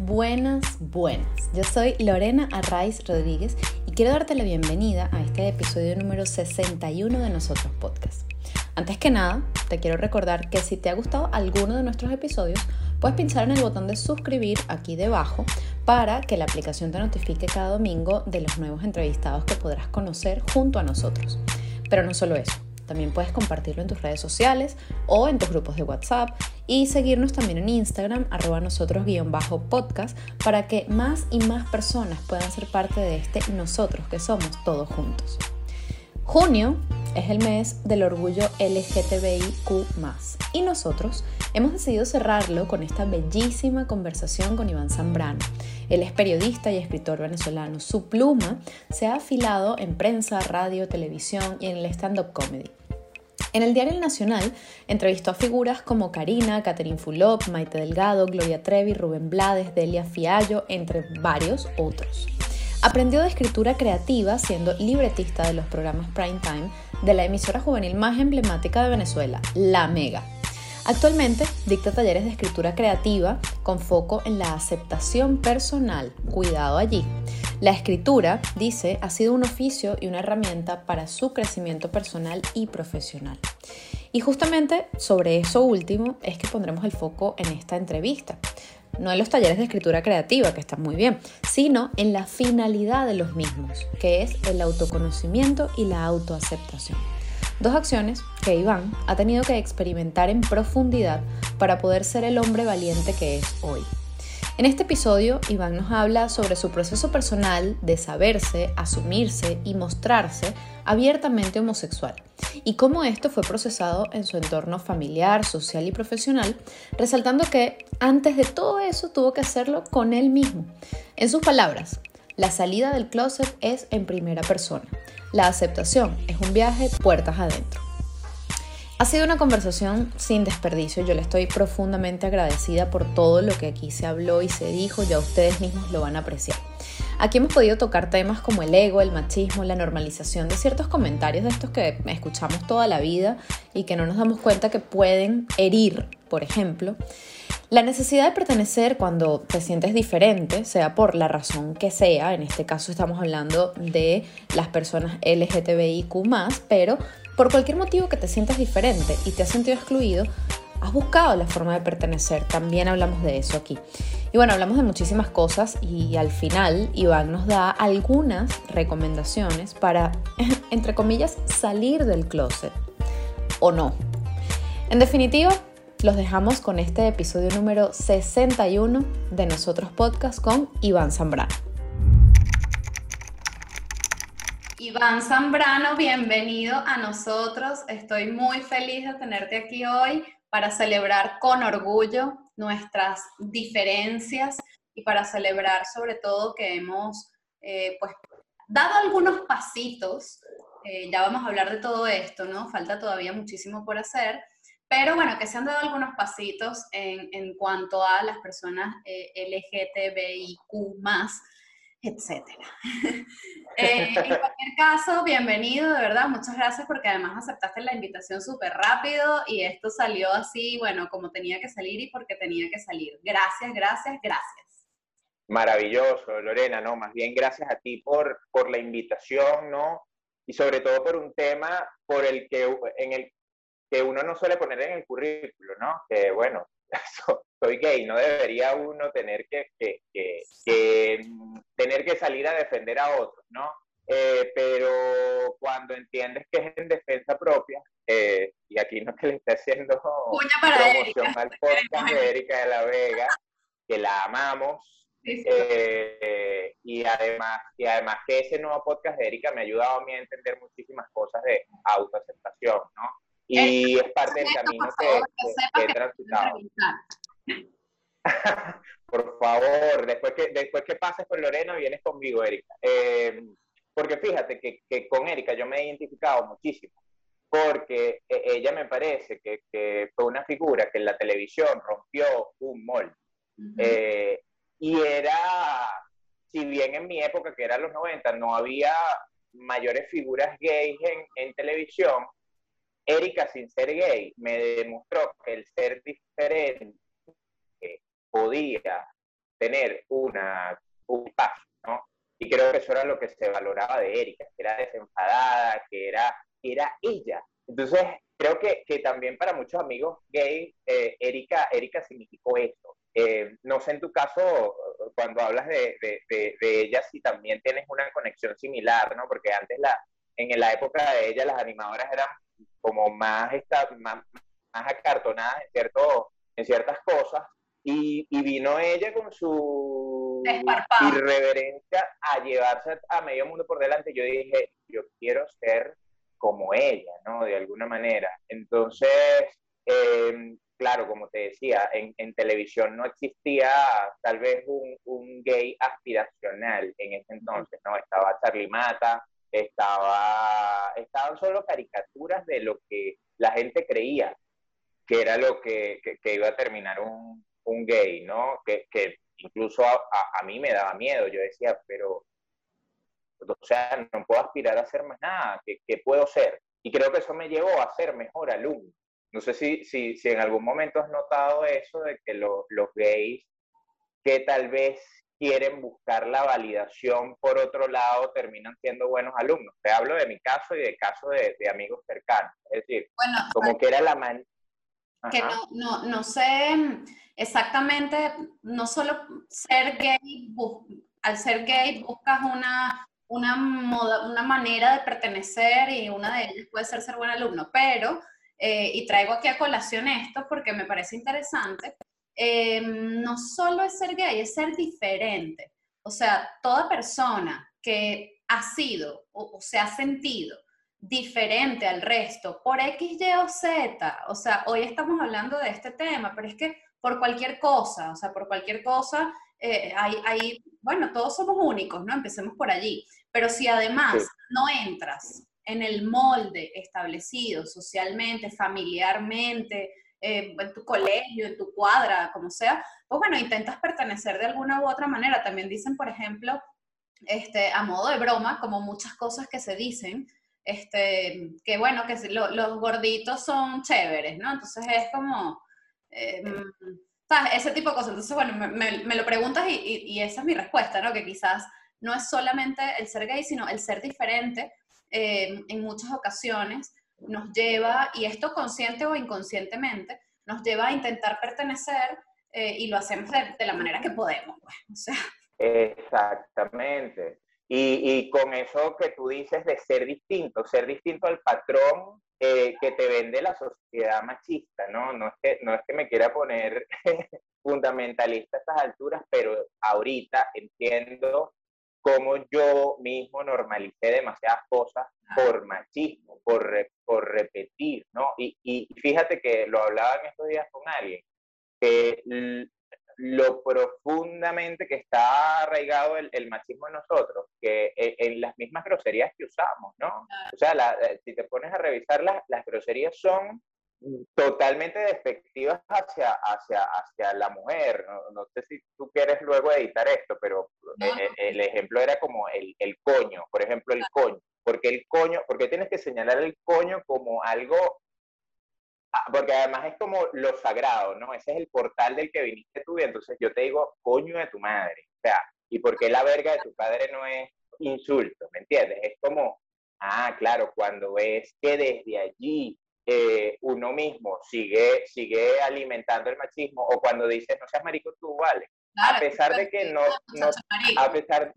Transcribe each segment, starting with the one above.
Buenas. Yo soy Lorena Arraiz Rodríguez y quiero darte la bienvenida a este episodio número 61 de Nosotros Podcast. Antes que nada, te quiero recordar que si te ha gustado alguno de nuestros episodios, puedes pinchar en el botón de suscribir aquí debajo para que la aplicación te notifique cada domingo de los nuevos entrevistados que podrás conocer junto a nosotros. Pero no solo eso, también puedes compartirlo en tus redes sociales o en tus grupos de WhatsApp y seguirnos también en Instagram, @nosotros_podcast, para que más y más personas puedan ser parte de este nosotros que somos todos juntos. Junio es el mes del orgullo LGTBIQ+, y nosotros hemos decidido cerrarlo con esta bellísima conversación con Iván Zambrano. Él es periodista y escritor venezolano. Su pluma se ha afilado en prensa, radio, televisión y en el stand-up comedy. En el diario El Nacional entrevistó a figuras como Karina, Catherine Fulop, Maite Delgado, Gloria Trevi, Rubén Blades, Delia Fiallo, entre varios otros. Aprendió de escritura creativa siendo libretista de los programas prime time de la emisora juvenil más emblemática de Venezuela, La Mega. Actualmente dicta talleres de escritura creativa con foco en la aceptación personal, cuidado allí. La escritura, dice, ha sido un oficio y una herramienta para su crecimiento personal y profesional. Y justamente sobre eso último es que pondremos el foco en esta entrevista. No en los talleres de escritura creativa, que están muy bien, sino en la finalidad de los mismos, que es el autoconocimiento y la autoaceptación. Dos acciones que Iván ha tenido que experimentar en profundidad para poder ser el hombre valiente que es hoy. En este episodio, Iván nos habla sobre su proceso personal de saberse, asumirse y mostrarse abiertamente homosexual, y cómo esto fue procesado en su entorno familiar, social y profesional, resaltando que antes de todo eso tuvo que hacerlo con él mismo. En sus palabras, la salida del closet es en primera persona, la aceptación es un viaje puertas adentro. Ha sido una conversación sin desperdicio. Yo le estoy profundamente agradecida por todo lo que aquí se habló y se dijo, ya ustedes mismos lo van a apreciar. Aquí hemos podido tocar temas como el ego, el machismo, la normalización de ciertos comentarios de estos que escuchamos toda la vida y que no nos damos cuenta que pueden herir, por ejemplo. La necesidad de pertenecer cuando te sientes diferente, sea por la razón que sea, en este caso estamos hablando de las personas LGTBIQ+, pero por cualquier motivo que te sientas diferente y te has sentido excluido, has buscado la forma de pertenecer, también hablamos de eso aquí. Y bueno, hablamos de muchísimas cosas y al final Iván nos da algunas recomendaciones para, entre comillas, salir del closet, o no. En definitiva, los dejamos con este episodio número 61 de Nosotros Podcast con Iván Zambrano. Iván Zambrano, bienvenido a nosotros. Estoy muy feliz de tenerte aquí hoy para celebrar con orgullo nuestras diferencias y para celebrar sobre todo que hemos dado algunos pasitos. Ya vamos a hablar de todo esto, ¿no? Falta todavía muchísimo por hacer. Pero bueno, que se han dado algunos pasitos en cuanto a las personas LGTBIQ+, etc. En cualquier caso, bienvenido, de verdad, muchas gracias porque además aceptaste la invitación súper rápido y esto salió así, bueno, como tenía que salir y porque tenía que salir. Gracias. Maravilloso, Lorena, ¿no? Más bien gracias a ti por la invitación, ¿no? Y sobre todo por un tema que uno no suele poner en el currículo, ¿no? Que bueno, soy gay, no debería uno tener que salir a defender a otros, ¿no? Pero cuando entiendes que es en defensa propia, y aquí no es que le esté haciendo promoción al podcast de Erika de la Vega, que la amamos, sí. Y además que ese nuevo podcast de Erika me ha ayudado a mí a entender muchísimas cosas de autoaceptación, ¿no? Y es parte del camino que he transitado. Por favor, después que pases por Lorena, vienes conmigo, Erika. Porque fíjate que con Erika yo me he identificado muchísimo. Porque ella me parece que fue una figura que en la televisión rompió un molde. Uh-huh. Y era, si bien en mi época, que eran los 90, no había mayores figuras gays en televisión, Erika, sin ser gay, me demostró que el ser diferente podía tener un paso, ¿no? Y creo que eso era lo que se valoraba de Erika, que era desenfadada, que era ella. Entonces, creo que también para muchos amigos gays, Erika significó eso. No sé en tu caso, cuando hablas de ella, si también tienes una conexión similar, ¿no? Porque antes, en la época de ella, las animadoras eran como más acartonadas en ciertas cosas, y vino ella con su irreverencia a llevarse a medio mundo por delante. Yo dije, yo quiero ser como ella, ¿no? De alguna manera. Entonces, claro, como te decía, en televisión no existía tal vez un gay aspiracional en ese entonces, ¿no? Estaba Charly Mata, estaban solo caricaturas de lo que la gente creía que era lo que iba a terminar un gay, ¿no? Que incluso a mí me daba miedo. Yo decía, pero, o sea, no puedo aspirar a hacer más nada, ¿qué puedo ser? Y creo que eso me llevó a ser mejor alumno. No sé si en algún momento has notado eso de que los gays que tal vez quieren buscar la validación por otro lado terminan siendo buenos alumnos. Te hablo de mi caso y del caso de amigos cercanos. Es decir, bueno, como que era la manera. Que no sé exactamente, no solo ser gay, al ser gay buscas una manera de pertenecer, y una de ellas puede ser buen alumno, pero, y traigo aquí a colación esto porque me parece interesante, no solo es ser gay, es ser diferente. O sea, toda persona que ha sido o se ha sentido diferente al resto por X, Y o Z, o sea, hoy estamos hablando de este tema, pero es que por cualquier cosa, o sea, por cualquier cosa, bueno, todos somos únicos, ¿no? Empecemos por allí. Pero si además no entras en el molde establecido socialmente, familiarmente, en tu colegio, en tu cuadra, como sea, pues bueno, intentas pertenecer de alguna u otra manera. También dicen, por ejemplo, a modo de broma, como muchas cosas que se dicen, que bueno, que los gorditos son chéveres, ¿no? Entonces es como... ¿sabes? Ese tipo de cosas. Entonces, bueno, me lo preguntas y esa es mi respuesta, ¿no? Que quizás no es solamente el ser gay, sino el ser diferente, en muchas ocasiones nos lleva, y esto consciente o inconscientemente, nos lleva a intentar pertenecer, y lo hacemos de la manera que podemos. O sea. Exactamente. Y con eso que tú dices de ser distinto al patrón que te vende la sociedad machista, ¿no? No es que me quiera poner fundamentalista a estas alturas, pero ahorita entiendo cómo yo mismo normalicé demasiadas cosas por machismo, por repetir, ¿no? Y fíjate que lo hablaba en estos días con alguien, que lo profundamente que está arraigado el machismo en nosotros, que en las mismas groserías que usamos, ¿no? O sea, si te pones a revisar, las groserías son totalmente despectivas hacia la mujer. No sé si tú quieres luego editar esto, pero el ejemplo era como el coño, por ejemplo, el coño. ¿Por qué el coño? ¿Por qué tienes que señalar el coño como algo? Porque además es como lo sagrado, ¿no? Ese es el portal del que viniste tú, y entonces yo te digo, coño de tu madre. O sea, ¿y por qué la verga de tu padre no es insulto? ¿Me entiendes? Es como, claro, cuando ves que desde allí uno mismo sigue alimentando el machismo, o cuando dices, no seas marico tú, vale. Claro, a pesar de que no a pesar...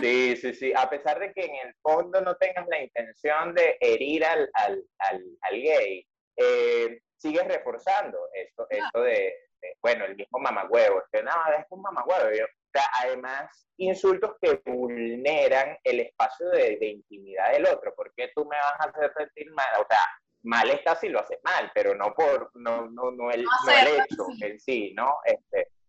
Sí. A pesar de que en el fondo no tengas la intención de herir al gay, sigues reforzando esto de bueno, el mismo mamagüevo, es un mamagüevo, yo, o sea, además insultos que vulneran el espacio de intimidad del otro. ¿Por qué tú me vas a hacer sentir mal? O sea, mal está si lo haces mal, pero no por no el hecho en sí, ¿no?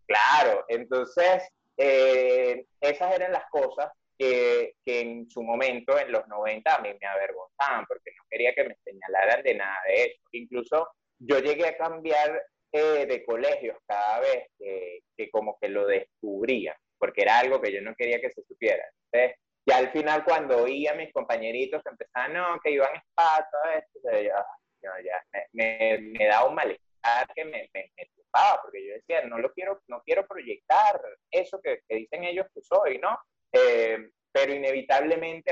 Claro, entonces esas eran las cosas que en su momento, en los 90, a mí me avergonzaban, porque no quería que me señalaran de nada de eso. Incluso yo llegué a cambiar de colegios cada vez que como que lo descubría, porque era algo que yo no quería que se supiera. Entonces, ya al final, cuando oía a mis compañeritos que empezaban, no, que Iván es pato, esto, yo, ya me da un malestar que me preocupaba, porque yo decía, no quiero proyectar eso que dicen ellos que soy, ¿no? Pero inevitablemente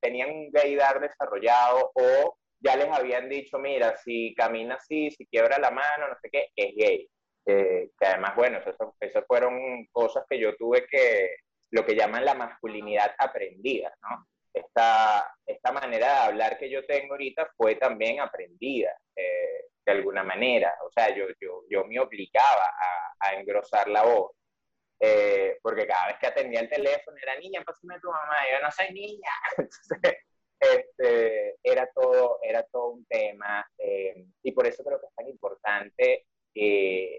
tenían un gaydar desarrollado, o ya les habían dicho, mira, si camina así, si quiebra la mano, no sé qué, es gay. Que además, bueno, esas fueron cosas que yo tuve que, lo que llaman la masculinidad aprendida, ¿no? Esta manera de hablar que yo tengo ahorita fue también aprendida, de alguna manera. O sea, yo me obligaba a engrosar la voz. Porque cada vez que atendía el teléfono era, niña, pásame a tu mamá, yo no soy niña. Entonces, era todo un tema. Y por eso creo que es tan importante que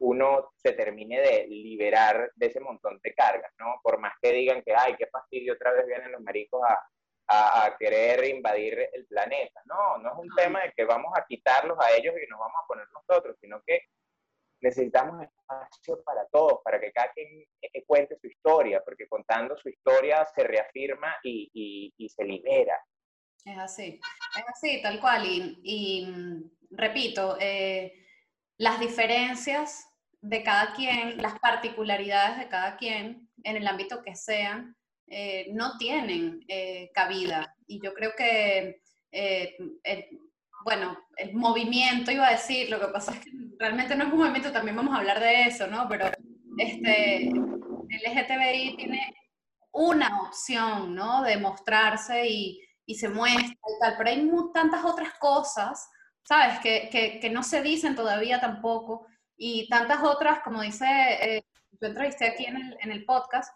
uno se termine de liberar de ese montón de cargas, ¿no? Por más que digan que, ay, qué fastidio, otra vez vienen los maricos a querer invadir el planeta. No es un tema de que vamos a quitarlos a ellos y nos vamos a poner nosotros, sino que necesitamos espacio para todos, para que cada quien cuente su historia, porque contando su historia se reafirma y se libera. Es así, tal cual. Y repito, las diferencias de cada quien, las particularidades de cada quien, en el ámbito que sean, no tienen cabida. Y yo creo que, el movimiento, iba a decir, lo que pasa es que realmente no es un movimiento, también vamos a hablar de eso, ¿no? Pero el LGTBI tiene una opción, ¿no? De mostrarse y se muestra y tal, pero hay tantas otras cosas, ¿sabes? Que no se dicen todavía tampoco, y tantas otras, como dice, yo entrevisté aquí en el podcast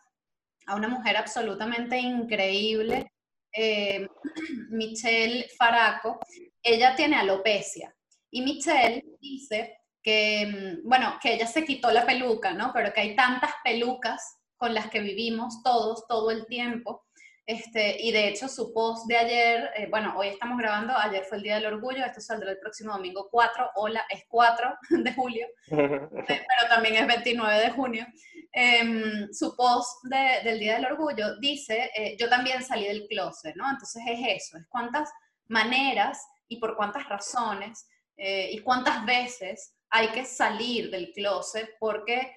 a una mujer absolutamente increíble, Michelle Faraco. Ella tiene alopecia, y Michelle dice que, bueno, que ella se quitó la peluca, ¿no? Pero que hay tantas pelucas con las que vivimos todos, todo el tiempo, y de hecho su post de ayer, hoy estamos grabando, ayer fue el Día del Orgullo, esto saldrá el próximo domingo 4, hola, es 4 de julio, pero también es 29 de junio, su post del Día del Orgullo dice, yo también salí del closet, ¿no? Entonces es eso, es cuántas maneras y por cuántas razones y cuántas veces hay que salir del closet porque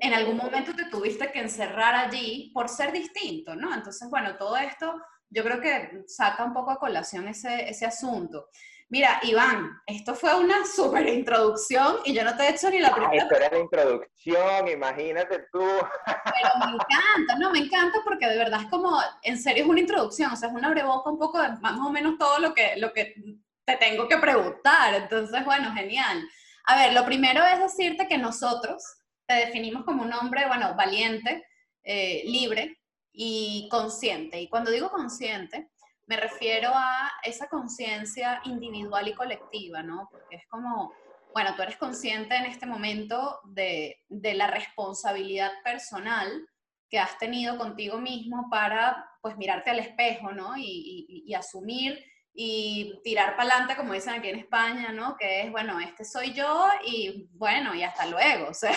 en algún momento te tuviste que encerrar allí por ser distinto, ¿no? Entonces, bueno, todo esto yo creo que saca un poco a colación ese asunto. Mira, Iván, esto fue una súper introducción y yo no te he hecho ni la primera. Esto era la introducción, imagínate tú. Pero me encanta porque de verdad es como, en serio es una introducción, o sea, es una abreboca un poco de más o menos todo lo que te tengo que preguntar. Entonces, bueno, genial. A ver, lo primero es decirte que nosotros te definimos como un hombre, valiente, libre y consciente. Y cuando digo consciente, me refiero a esa conciencia individual y colectiva, ¿no? Porque es como, tú eres consciente en este momento de la responsabilidad personal que has tenido contigo mismo para, pues, mirarte al espejo, ¿no? Y asumir y tirar para adelante, como dicen aquí en España, ¿no? Que es, este soy yo y, y hasta luego, o sea.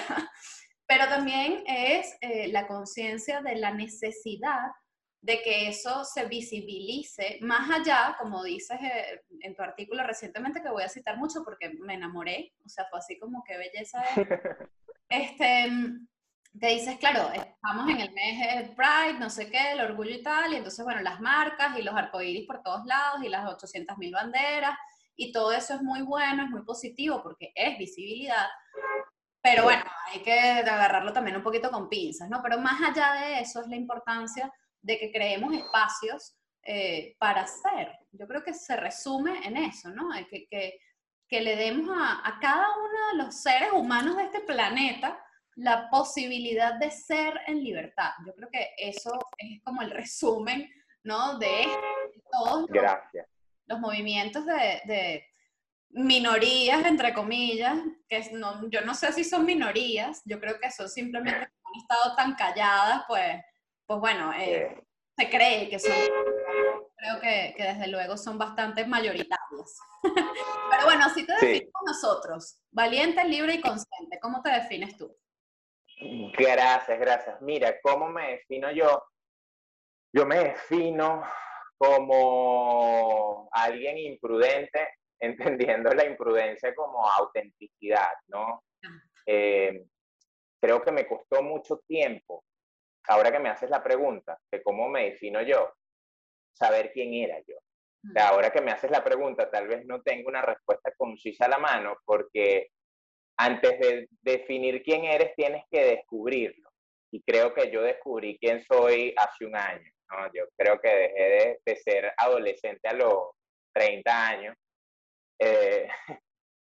Pero también es la conciencia de la necesidad de que eso se visibilice más allá, como dices en tu artículo recientemente, que voy a citar mucho porque me enamoré, o sea, fue así como qué belleza es. Te dices, claro, estamos en el mes Pride, no sé qué, el orgullo y tal, y entonces, las marcas y los arcoíris por todos lados y las 800.000 banderas, y todo eso es muy bueno, es muy positivo, porque es visibilidad, pero hay que agarrarlo también un poquito con pinzas, ¿no? Pero más allá de eso es la importancia de que creemos espacios para ser. Yo creo que se resume en eso, ¿no? Que le demos a cada uno de los seres humanos de este planeta la posibilidad de ser en libertad. Yo creo que eso es como el resumen, ¿no? De todos los movimientos de minorías, entre comillas, que no, yo no sé si son minorías, yo creo que son simplemente que han estado tan calladas, se cree que son, creo que desde luego son bastante mayoritarias. Pero así te definimos nosotros, valiente, libre y consciente. ¿Cómo te defines tú? Gracias. Mira, ¿cómo me defino yo? Yo me defino como alguien imprudente, entendiendo la imprudencia como autenticidad, ¿no? Creo que me costó mucho tiempo, ahora que me haces la pregunta de cómo me defino yo, saber quién era yo. O sea, ahora que me haces la pregunta, tal vez no tengo una respuesta concisa a la mano, porque antes de definir quién eres, tienes que descubrirlo. Y creo que yo descubrí quién soy hace un año, ¿no? Yo creo que dejé de ser adolescente a los 30 años.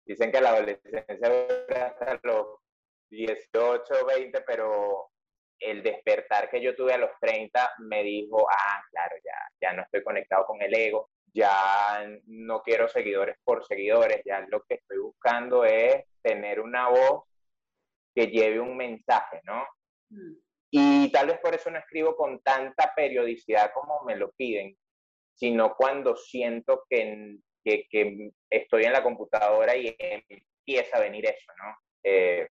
Dicen que la adolescencia dura hasta los 18, 20, pero el despertar que yo tuve a los 30 me dijo, ah, claro, ya no estoy conectado con el ego, ya no quiero seguidores por seguidores, ya lo que estoy buscando es tener una voz que lleve un mensaje, ¿no? Y tal vez por eso no escribo con tanta periodicidad como me lo piden, sino cuando siento que estoy en la computadora y empieza a venir eso, ¿no? Que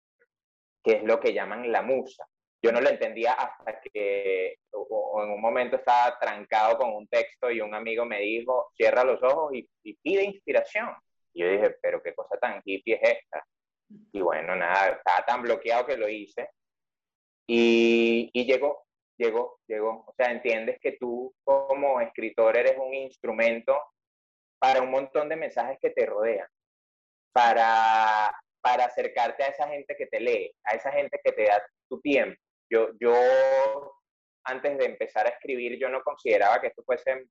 es lo que llaman la musa. Yo no lo entendía hasta que en un momento estaba trancado con un texto y un amigo me dijo, cierra los ojos y pide inspiración. Y yo dije, pero qué cosa tan hippie es esta. Y bueno, nada, estaba tan bloqueado que lo hice. Y llegó. O sea, entiendes que tú como escritor eres un instrumento para un montón de mensajes que te rodean. Para acercarte a esa gente que te lee, a esa gente que te da tu tiempo. Yo antes de empezar a escribir, yo no consideraba que esto fuese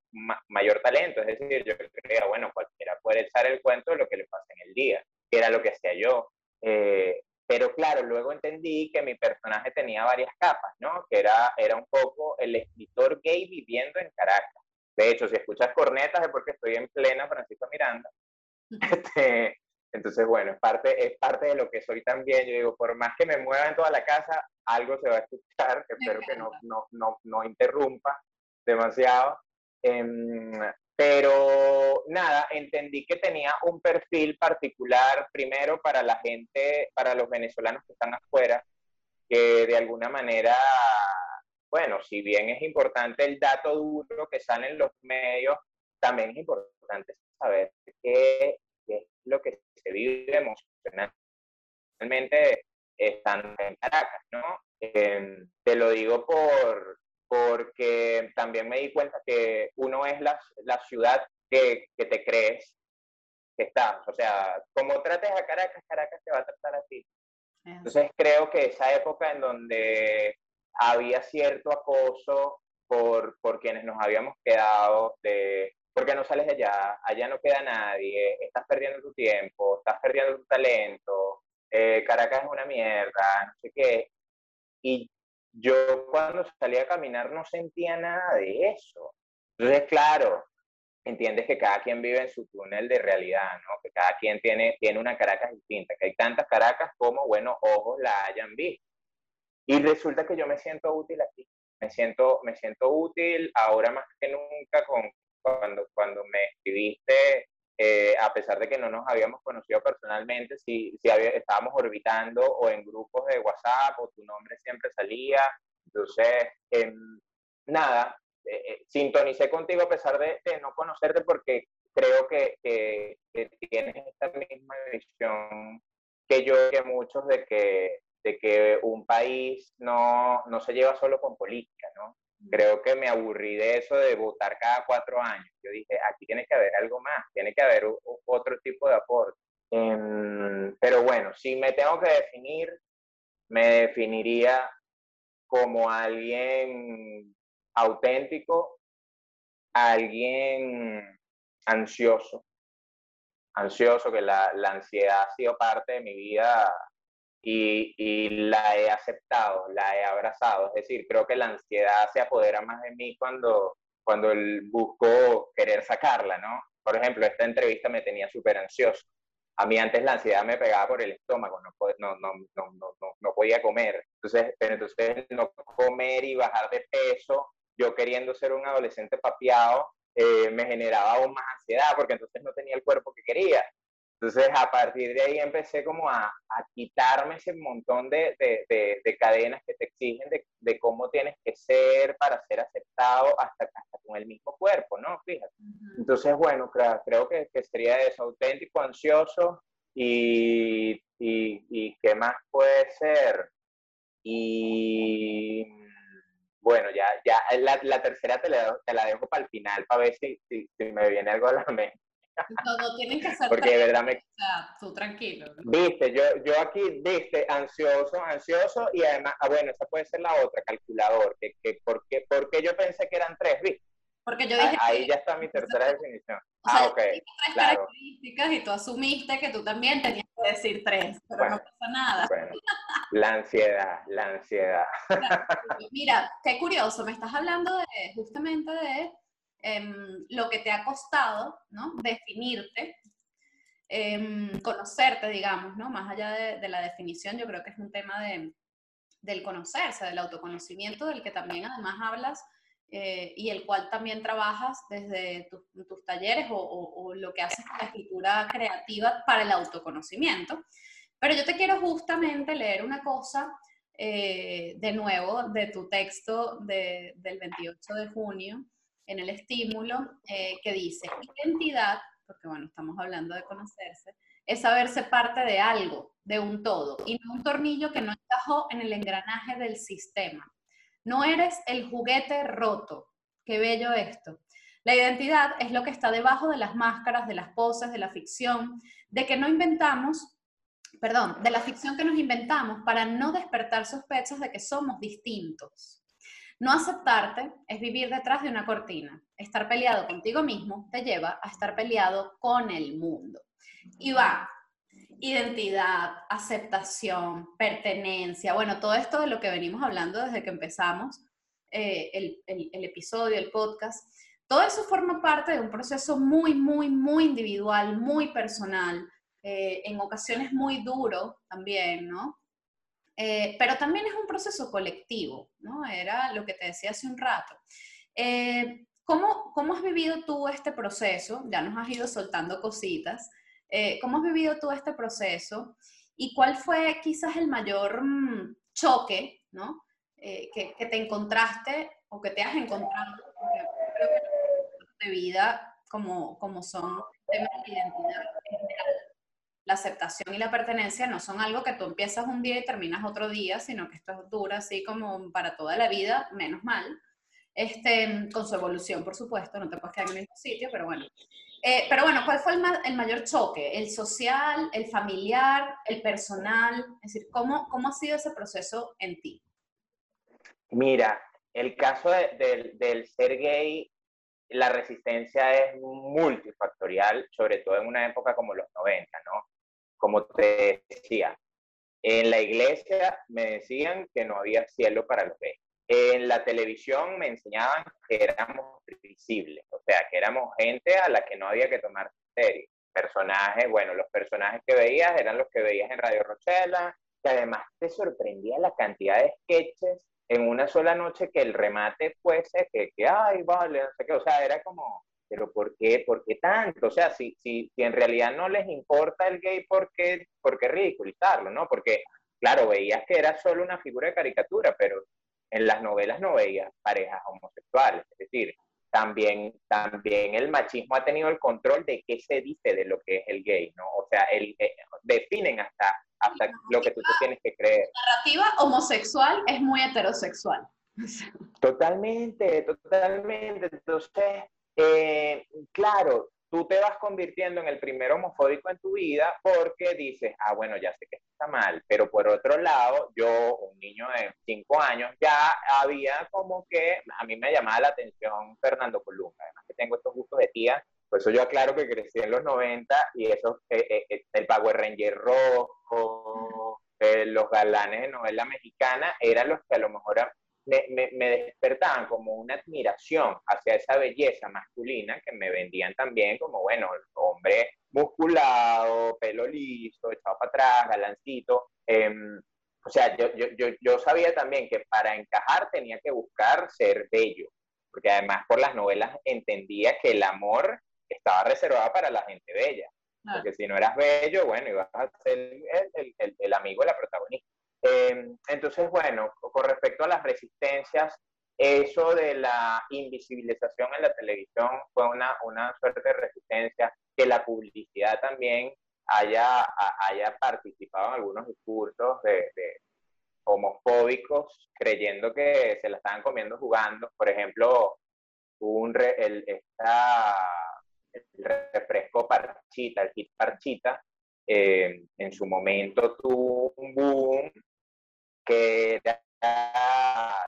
mayor talento, es decir, yo creía, bueno, cualquiera puede echar el cuento de lo que le pasa en el día, que era lo que hacía yo. Pero claro, luego entendí que mi personaje tenía varias capas, ¿no? Que era un poco el escritor gay viviendo en Caracas. De hecho, si escuchas cornetas es porque estoy en plena Francisco Miranda. Entonces, bueno, es parte de lo que soy también. Yo digo, por más que me mueva en toda la casa, algo se va a escuchar. Espero que no interrumpa demasiado. Pero nada, entendí que tenía un perfil particular, primero para la gente, para los venezolanos que están afuera, que de alguna manera, bueno, si bien es importante el dato duro que sale en los medios, también es importante saber que es lo que se vive emocionalmente estando en Caracas, ¿no? Te lo digo porque también me di cuenta que uno es la ciudad que te crees que estás. O sea, como trates a Caracas, Caracas te va a tratar a ti. Entonces creo que esa época en donde había cierto acoso por quienes nos habíamos quedado de... ¿Por qué no sales de allá? Allá no queda nadie, estás perdiendo tu tiempo, estás perdiendo tu talento, Caracas es una mierda, no sé qué. Y yo cuando salía a caminar no sentía nada de eso. Entonces, claro, entiendes que cada quien vive en su túnel de realidad, ¿no? Que cada quien tiene una Caracas distinta, que hay tantas Caracas como buenos ojos la hayan visto. Y resulta que yo me siento útil aquí. Me siento útil ahora más que nunca cuando me escribiste, a pesar de que no nos habíamos conocido personalmente, estábamos orbitando o en grupos de WhatsApp o tu nombre siempre salía. Entonces, sintonicé contigo a pesar de no conocerte, porque creo que tienes esta misma visión que yo, que muchos, de que un país no se lleva solo con política, ¿no? Creo que me aburrí de eso de votar cada 4 años. Yo dije, aquí tiene que haber algo más, tiene que haber otro tipo de aporte. Pero bueno, si me tengo que definir, me definiría como alguien auténtico, alguien ansioso, que la ansiedad ha sido parte de mi vida y la he aceptado, la he abrazado. Es decir, creo que la ansiedad se apodera más de mí cuando busco querer sacarla, ¿no? Por ejemplo, esta entrevista me tenía súper ansioso. A mí antes la ansiedad me pegaba por el estómago, no podía comer. Entonces no comer y bajar de peso, yo queriendo ser un adolescente papeado, me generaba aún más ansiedad, porque entonces no tenía el cuerpo que quería. Entonces, a partir de ahí empecé como a quitarme ese montón de cadenas que te exigen de cómo tienes que ser para ser aceptado hasta con el mismo cuerpo, ¿no? Fíjate. Entonces, bueno, creo que sería eso, auténtico, ansioso Y qué más puede ser. Y bueno, ya la tercera te la dejo para el final, para ver si me viene algo a la mente. No tienes que hacer, porque de verdad me... O sea, tú tranquilo, ¿no? Viste, yo aquí, viste, ansioso, y además, bueno, esa puede ser la otra, calculador, que porque yo pensé que eran tres, ¿viste? Porque yo dije... Ahí ya está mi tercera definición. O sea, ok, tres características y tú asumiste que tú también tenías que decir tres, pero bueno, no pasa nada. Bueno, la ansiedad. Claro, mira, qué curioso, me estás hablando justamente de lo que te ha costado, ¿no? Definirte, conocerte, digamos, ¿no? Más allá de la definición, yo creo que es un tema del conocerse, del autoconocimiento, del que también además hablas, y el cual también trabajas desde tus talleres o lo que haces con la escritura creativa para el autoconocimiento. Pero yo te quiero justamente leer una cosa, de nuevo, de tu texto del 28 de junio, en el estímulo, que dice: identidad, porque bueno, estamos hablando de conocerse, es saberse parte de algo, de un todo, y no un tornillo que no encajó en el engranaje del sistema. No eres el juguete roto. Qué bello esto. La identidad es lo que está debajo de las máscaras, de las poses, de la ficción, de la ficción que nos inventamos para no despertar sospechas de que somos distintos. No aceptarte es vivir detrás de una cortina. Estar peleado contigo mismo te lleva a estar peleado con el mundo. Y va, identidad, aceptación, pertenencia, bueno, todo esto de lo que venimos hablando desde que empezamos el episodio, el podcast, todo eso forma parte de un proceso muy, muy, muy individual, muy personal, en ocasiones muy duro también, ¿no? Pero también es un proceso colectivo, ¿no? Era lo que te decía hace un rato. ¿Cómo has vivido tú este proceso? Ya nos has ido soltando cositas. ¿Cómo has vivido tú este proceso? ¿Y cuál fue quizás el mayor choque, ¿no? Que te encontraste o que te has encontrado? Porque creo que de vida, como son temas de identidad en general, la aceptación y la pertenencia no son algo que tú empiezas un día y terminas otro día, sino que esto dura así como para toda la vida, menos mal, con su evolución, por supuesto, no te puedes quedar en el mismo sitio, pero bueno. ¿Cuál fue el mayor choque? ¿El social, el familiar, el personal? Es decir, ¿cómo ha sido ese proceso en ti? Mira, el caso del ser gay, la resistencia es multifactorial, sobre todo en una época como los 90, ¿no? Como te decía, en la iglesia me decían que no había cielo para los gays. En la televisión me enseñaban que éramos visibles, o sea, que éramos gente a la que no había que tomar en serio. Los personajes que veías eran los que veías en Radio Rochela, que además te sorprendía la cantidad de sketches en una sola noche, que el remate fuese que ay, vale, no sé qué, o sea, era como, pero ¿por qué tanto? O sea, si en realidad no les importa el gay, ¿por qué ridiculizarlo, no? Porque, claro, veías que era solo una figura de caricatura, pero en las novelas no veías parejas homosexuales, es decir, también el machismo ha tenido el control de qué se dice de lo que es el gay, ¿no? O sea, definen hasta lo que tú te tienes que creer. La narrativa homosexual es muy heterosexual. Totalmente. Entonces, claro, tú te vas convirtiendo en el primer homofóbico en tu vida porque dices, ya sé que esto está mal, pero por otro lado, yo, un niño de 5 años, ya había como que, a mí me llamaba la atención Fernando Colunga, además que tengo estos gustos de tía. Por eso yo aclaro que crecí en los 90 y eso, el Power Ranger Rojo, los galanes de novela mexicana, eran los que a lo mejor me despertaban como una admiración hacia esa belleza masculina que me vendían también como, hombre musculado, pelo liso, echado para atrás, galancito. Yo sabía también que para encajar tenía que buscar ser bello, porque además por las novelas entendía que el amor estaba reservado para la gente bella, porque si no eras bello, ibas a ser el amigo de la protagonista. Entonces, con respecto a las resistencias, eso de la invisibilización en la televisión fue una suerte de resistencia, que la publicidad también haya participado en algunos discursos de homofóbicos, creyendo que se la estaban comiendo jugando. Por ejemplo, el refresco Parchita, el kit Parchita, en su momento tuvo un boom que era,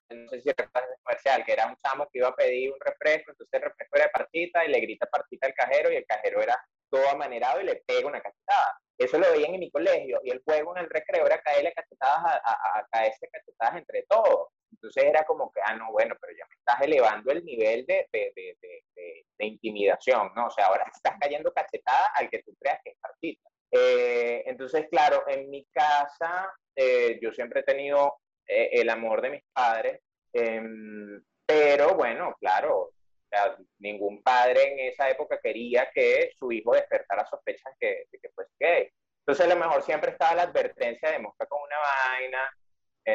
no sé si recuerdas el comercial, que era un chamo que iba a pedir un refresco, entonces el refresco era de Parchita y le grita Parchita al cajero y el cajero era todo amanerado y le pega una cachetada. Eso lo veían en mi colegio y el juego en el recreo era caerle cachetadas a caerse cachetadas entre todos. Entonces era como que, no, bueno, pero ya me estás elevando el nivel de intimidación, ¿no? O sea, ahora estás cayendo cachetada al que tú creas que es Parchita. Entonces, claro, en mi casa yo siempre he tenido el amor de mis padres, pero bueno, claro, o sea, ningún padre en esa época quería que su hijo despertara sospechas de que fuese gay. Entonces, a lo mejor siempre estaba la advertencia de mosca con una vaina,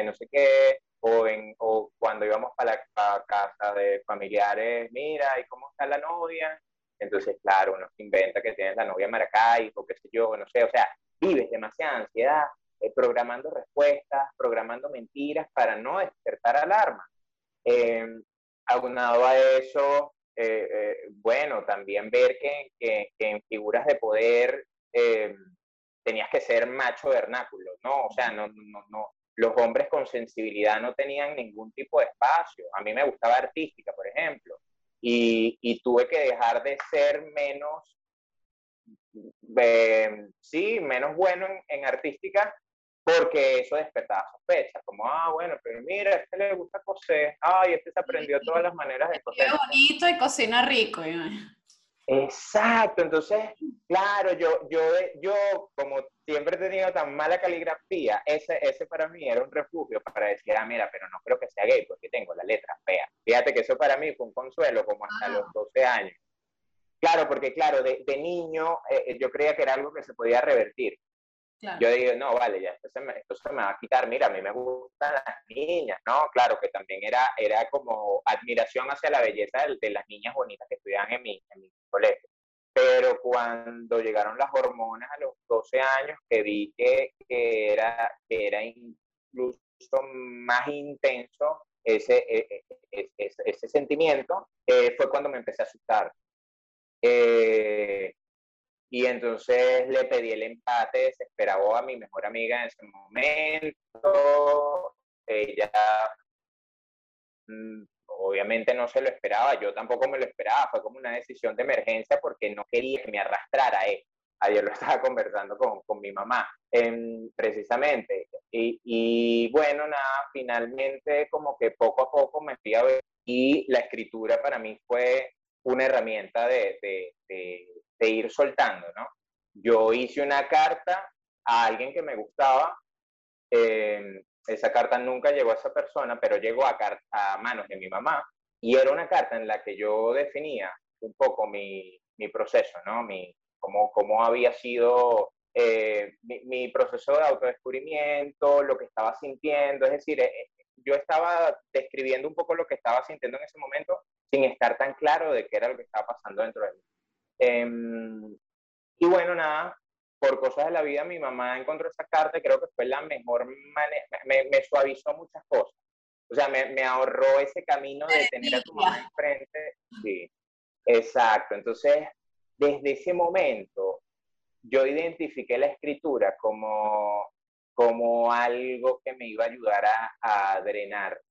no sé qué, o cuando íbamos para casa de familiares, mira, ¿y cómo está la novia? Entonces, claro, uno inventa que tienes la novia en Maracay, o qué sé yo, no sé, o sea, vives demasiada ansiedad, programando respuestas, programando mentiras para no despertar alarma. Aunado a eso, bueno, también ver que en figuras de poder tenías que ser macho vernáculo, ¿no? O sea, no, los hombres con sensibilidad no tenían ningún tipo de espacio. A mí me gustaba artística, por ejemplo. Y tuve que dejar de ser menos, menos bueno en artística, porque eso despertaba sospechas, como, bueno, pero mira, a este le gusta coser, este se aprendió todas las maneras de coser. Qué bonito y cocina rico. Exacto, entonces, claro, yo como siempre he tenido tan mala caligrafía, ese para mí era un refugio para decir, mira, pero no creo que sea gay porque tengo la letra fea. Fíjate que eso para mí fue un consuelo como hasta los 12 años. Claro, porque claro, de niño yo creía que era algo que se podía revertir. Claro. Yo digo, no, vale, ya esto se me va a quitar, mira, a mí me gustan las niñas, ¿no? Claro, que también era como admiración hacia la belleza de las niñas bonitas que estudiaban en mi colegio. Pero cuando llegaron las hormonas a los 12 años, que vi que era incluso más intenso ese sentimiento, fue cuando me empecé a asustar. Y entonces le pedí el empate desesperado a mi mejor amiga en ese momento. Ella obviamente no se lo esperaba, yo tampoco me lo esperaba, fue como una decisión de emergencia porque no quería que me arrastrara a él. Ayer lo estaba conversando con mi mamá, precisamente. Y bueno, nada, finalmente como que poco a poco me fui a ver. Y la escritura para mí fue una herramienta de ir soltando, ¿no? Yo hice una carta a alguien que me gustaba, esa carta nunca llegó a esa persona, pero llegó a manos de mi mamá, y era una carta en la que yo definía un poco mi proceso, ¿no? Cómo había sido mi proceso de autodescubrimiento, lo que estaba sintiendo, es decir, yo estaba describiendo un poco lo que estaba sintiendo en ese momento, sin estar tan claro de qué era lo que estaba pasando dentro de mí. Y bueno, nada, por cosas de la vida mi mamá encontró esa carta y creo que fue la mejor manera, me suavizó muchas cosas, o sea, me ahorró ese camino de tener a tu mamá enfrente. Sí, exacto. Entonces, desde ese momento yo identifiqué la escritura como algo que me iba a ayudar a drenar.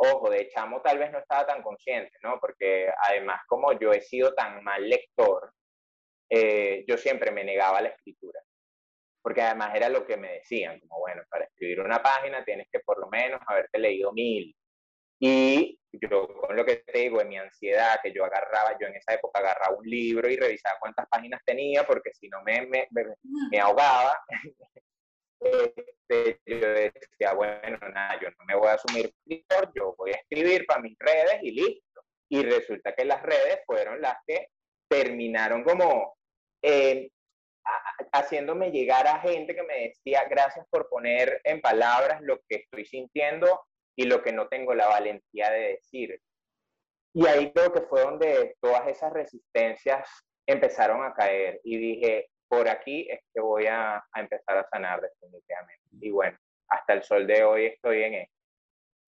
Ojo, de chamo tal vez no estaba tan consciente, ¿no? Porque además, como yo he sido tan mal lector, yo siempre me negaba a la escritura. Porque además era lo que me decían, como bueno, para escribir una página tienes que por lo menos haberte leído 1000. Y yo, con lo que te digo, en mi ansiedad, que yo en esa época agarraba un libro y revisaba cuántas páginas tenía, porque si no me ahogaba. Yo decía, bueno, nada, yo no me voy a asumir escritor, yo voy a escribir para mis redes y listo. Y resulta que las redes fueron las que terminaron como haciéndome llegar a gente que me decía, gracias por poner en palabras lo que estoy sintiendo y lo que no tengo la valentía de decir. Y ahí creo que fue donde todas esas resistencias empezaron a caer y dije, por aquí es que voy a empezar a sanar definitivamente. Y bueno, hasta el sol de hoy estoy en esto.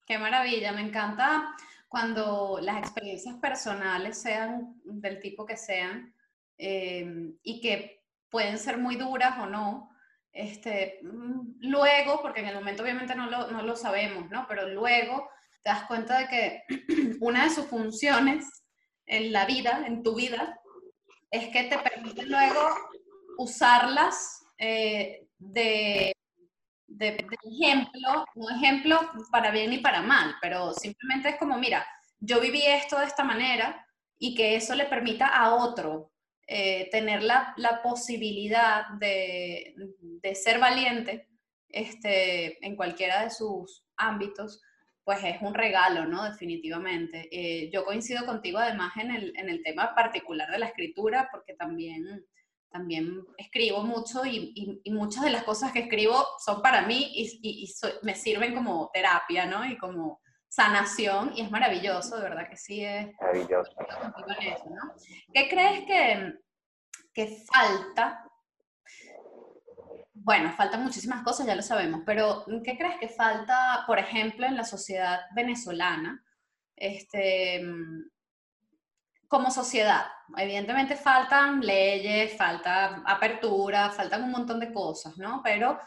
Qué maravilla, me encanta cuando las experiencias personales sean del tipo que sean y que pueden ser muy duras o no. Luego, porque en el momento obviamente no lo sabemos, ¿no? Pero luego te das cuenta de que una de sus funciones en la vida, en tu vida, es que te permite luego usarlas de ejemplo, no ejemplo para bien ni para mal, pero simplemente es como, mira, yo viví esto de esta manera y que eso le permita a otro tener la posibilidad de ser valiente en cualquiera de sus ámbitos, pues es un regalo, ¿no? Definitivamente. Yo coincido contigo además en el tema particular de la escritura, porque también escribo mucho y muchas de las cosas que escribo son para mí y me sirven como terapia, ¿no? Y como sanación, y es maravilloso, de verdad que sí es maravilloso. Eso, ¿no? ¿Qué crees que falta? Bueno, faltan muchísimas cosas, ya lo sabemos, pero ¿qué crees que falta, por ejemplo, en la sociedad venezolana? Como sociedad, evidentemente faltan leyes, falta apertura, faltan un montón de cosas, ¿no? Pero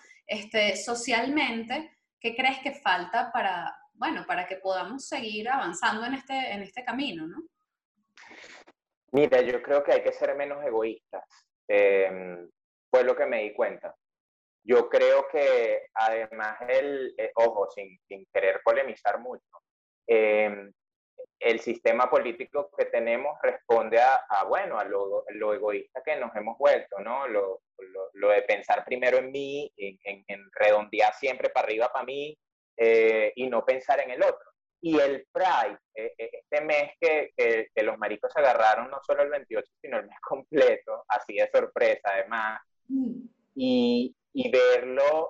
socialmente, ¿qué crees que falta para que podamos seguir avanzando en este camino, ¿no? Mira, yo creo que hay que ser menos egoístas. Fue lo que me di cuenta. Yo creo que además sin querer polemizar mucho, el sistema político que tenemos responde a lo egoísta que nos hemos vuelto, ¿no? Lo de pensar primero en mí, en redondear siempre para arriba para mí y no pensar en el otro. Y el Pride, este mes que los maricos se agarraron no solo el 28, sino el mes completo, así de sorpresa además, y vernos,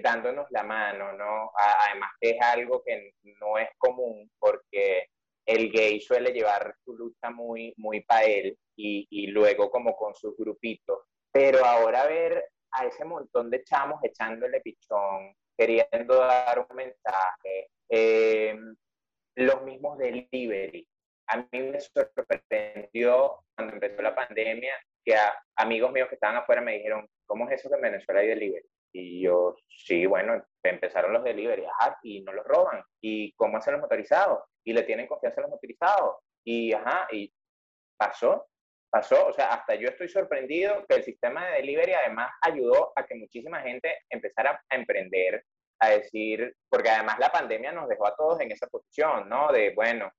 dándonos la mano, ¿no? Además que es algo que no es común porque el gay suele llevar su lucha muy, muy pa' él y luego como con sus grupitos. Pero ahora ver a ese montón de chamos echándole pichón, queriendo dar un mensaje, los mismos delivery. A mí me sorprendió cuando empezó la pandemia que amigos míos que estaban afuera me dijeron, ¿cómo es eso que en Venezuela hay delivery? Y yo, sí, bueno, empezaron los delivery, ajá, y no los roban. ¿Y cómo hacen los motorizados? Y le tienen confianza a los motorizados. Y ajá, y pasó. O sea, hasta yo estoy sorprendido que el sistema de delivery además ayudó a que muchísima gente empezara a emprender, a decir, porque además la pandemia nos dejó a todos en esa posición, ¿no? De, bueno,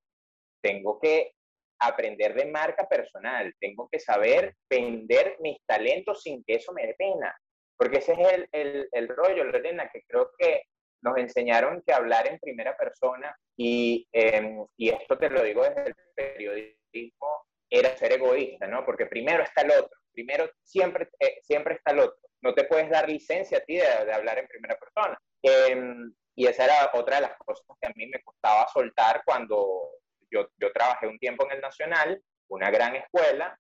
tengo que aprender de marca personal, tengo que saber vender mis talentos sin que eso me dé pena. Porque ese es el rollo, Lorena, que creo que nos enseñaron que hablar en primera persona, y esto te lo digo desde el periodismo, era ser egoísta, ¿no? Porque primero está el otro, primero siempre está el otro. No te puedes dar licencia a ti de hablar en primera persona. Y esa era otra de las cosas que a mí me costaba soltar cuando yo trabajé un tiempo en El Nacional, una gran escuela,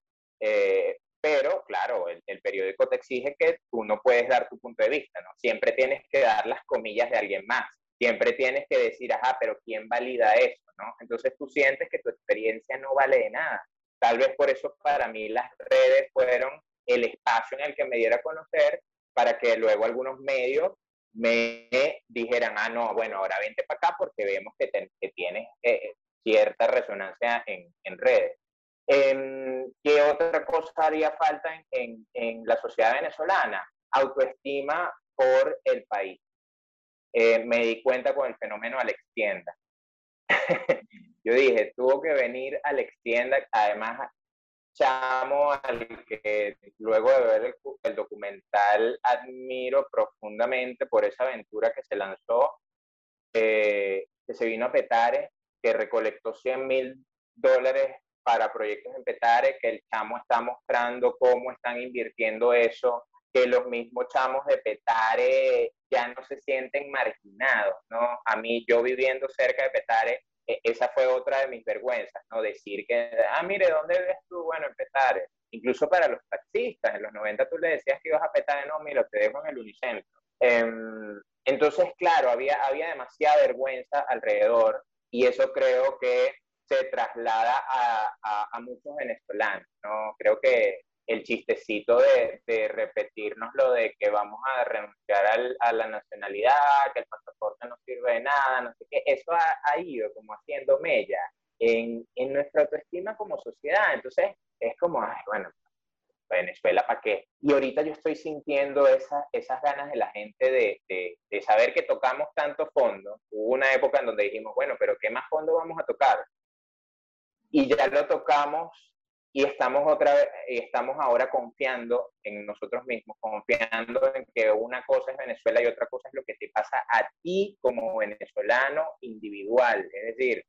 pero, claro, el periódico te exige que tú no puedes dar tu punto de vista, ¿no? Siempre tienes que dar las comillas de alguien más. Siempre tienes que decir, ajá, pero ¿quién valida eso, no? Entonces tú sientes que tu experiencia no vale de nada. Tal vez por eso para mí las redes fueron el espacio en el que me diera a conocer para que luego algunos medios me dijeran, ah, no, bueno, ahora vente para acá porque vemos que tienes cierta resonancia en redes. ¿Qué otra cosa haría falta en la sociedad venezolana? Autoestima por el país. Me di cuenta con el fenómeno Alexienda. Yo dije, tuvo que venir Alexienda, además chamo al que luego de ver el documental admiro profundamente por esa aventura que se lanzó, que se vino a Petare, que recolectó $100,000 para proyectos en Petare, que el chamo está mostrando cómo están invirtiendo eso, que los mismos chamos de Petare ya no se sienten marginados, ¿no? A mí, yo viviendo cerca de Petare, esa fue otra de mis vergüenzas, ¿no? Decir que, ah, mire, ¿dónde vives tú? Bueno, en Petare. incluso para los taxistas, en los 90 tú le decías que ibas a Petare, no, mira, te dejo en el Unicentro. Entonces, claro, había demasiada vergüenza alrededor, y eso creo que se traslada a muchos venezolanos, ¿no? Creo que el chistecito de repetirnos lo de que vamos a renunciar a la nacionalidad, que el pasaporte no sirve de nada, no sé qué, eso ha ido como haciendo mella en nuestra autoestima como sociedad. Entonces es como, ay, bueno, Venezuela, ¿para qué? Y ahorita yo estoy sintiendo esas ganas de la gente de saber que tocamos tanto fondo. Hubo una época en donde dijimos, bueno, pero ¿qué más fondo vamos a tocar? Y ya lo tocamos. Y estamos ahora confiando en nosotros mismos, confiando en que una cosa es Venezuela y otra cosa es lo que te pasa a ti como venezolano individual. Es decir,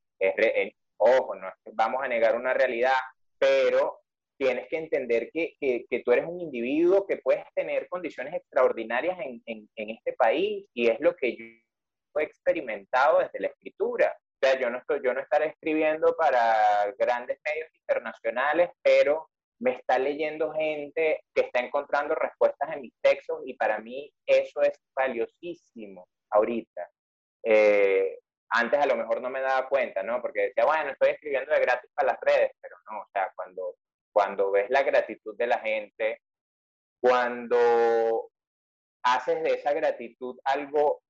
ojo, no vamos a negar una realidad, pero tienes que entender que tú eres un individuo que puedes tener condiciones extraordinarias en este país, y es lo que yo he experimentado desde la escritura. O sea, yo no estaré escribiendo para grandes medios internacionales, pero me está leyendo gente que está encontrando respuestas en mis textos, y para mí eso es valiosísimo ahorita. Antes a lo mejor no me daba cuenta, ¿no? Porque decía, bueno, estoy escribiendo de gratis para las redes, pero no, o sea, cuando ves la gratitud de la gente, cuando haces de esa gratitud algo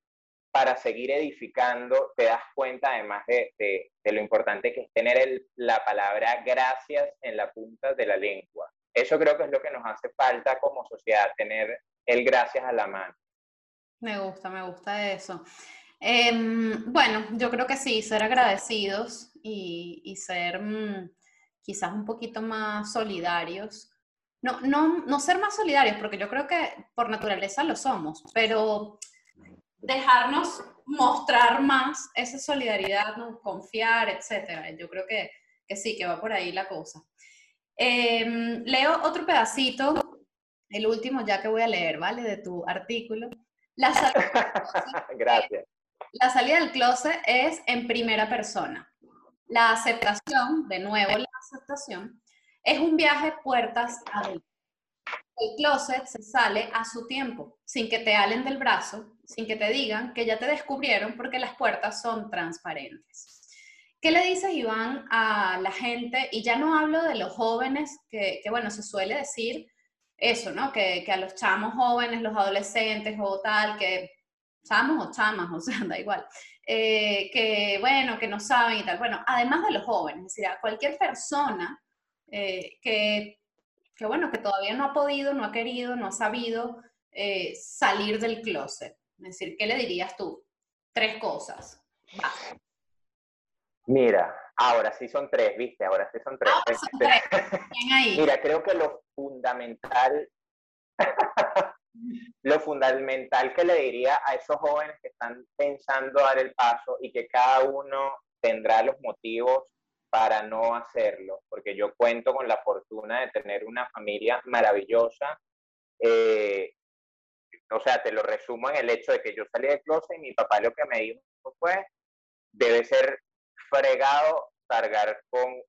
para seguir edificando, te das cuenta además de lo importante que es tener la palabra gracias en la punta de la lengua. Eso creo que es lo que nos hace falta como sociedad, tener el gracias a la mano. Me gusta eso. Bueno, yo creo que sí, ser agradecidos y ser quizás un poquito más solidarios. No ser más solidarios, porque yo creo que por naturaleza lo somos, pero dejarnos mostrar más esa solidaridad, ¿no? Confiar, etcétera. Yo creo que sí, que va por ahí la cosa. Leo otro pedacito, el último ya que voy a leer, ¿vale? De tu artículo. La salida del closet, gracias. La salida del closet es en primera persona. La aceptación, de nuevo la aceptación, es un viaje puertas adentro. El closet se sale a su tiempo, sin que te halen del brazo, sin que te digan que ya te descubrieron, porque las puertas son transparentes. ¿Qué le dices, Iván, a la gente? Y ya no hablo de los jóvenes, que bueno, se suele decir eso, ¿no? Que a los chamos jóvenes, los adolescentes o tal, que chamos o chamas, o sea, da igual, que bueno, que no saben y tal. Bueno, además de los jóvenes, es decir, a cualquier persona que bueno, que todavía no ha podido, no ha querido, no ha sabido salir del closet. Es decir, ¿qué le dirías tú? 3 cosas. Va. Mira, ahora sí son 3, ¿viste? Ahora sí son 3. Ahora son 3. Bien ahí. Mira, creo que lo fundamental que le diría a esos jóvenes que están pensando dar el paso, y que cada uno tendrá los motivos para no hacerlo, porque yo cuento con la fortuna de tener una familia maravillosa. O sea, te lo resumo en el hecho de que yo salí del closet y mi papá lo que me dijo fue, debe ser fregado cargar con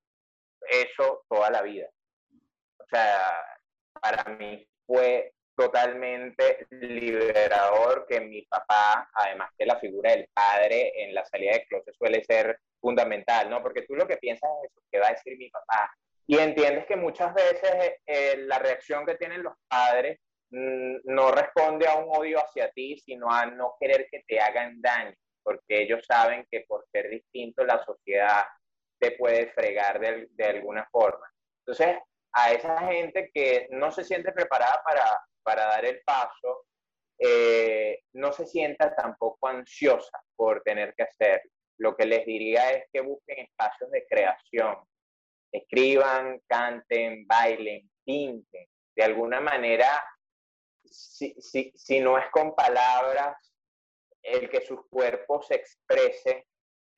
eso toda la vida. O sea, para mí fue totalmente liberador que mi papá, además que la figura del padre en la salida del closet suele ser fundamental, ¿no? Porque tú lo que piensas es eso, ¿qué va a decir mi papá? Y entiendes que muchas veces la reacción que tienen los padres no responde a un odio hacia ti, sino a no querer que te hagan daño, porque ellos saben que por ser distinto la sociedad te puede fregar de alguna forma. Entonces, a esa gente que no se siente preparada para dar el paso, no se sienta tampoco ansiosa por tener que hacerlo. Lo que les diría es que busquen espacios de creación, escriban, canten, bailen, pinten. De alguna manera, si no es con palabras, el que sus cuerpos se exprese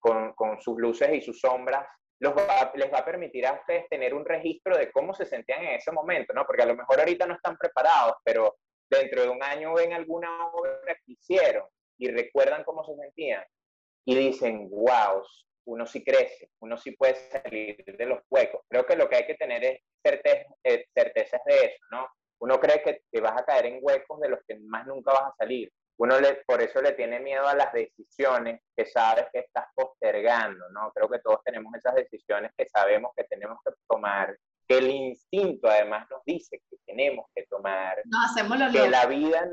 con sus luces y sus sombras, les va a permitir a ustedes tener un registro de cómo se sentían en ese momento, ¿no? Porque a lo mejor ahorita no están preparados, pero dentro de un año ven alguna obra que hicieron y recuerdan cómo se sentían y dicen, wow, uno sí crece, uno sí puede salir de los huecos. Creo que lo que hay que tener es certezas de eso, ¿no? Uno cree que te vas a caer en huecos de los que más nunca vas a salir. Por eso le tiene miedo a las decisiones que sabes que estás postergando, ¿no? Creo que todos tenemos esas decisiones que sabemos que tenemos que tomar, que el instinto además nos dice que tenemos que tomar. Nos hacemos los locos. Que la vida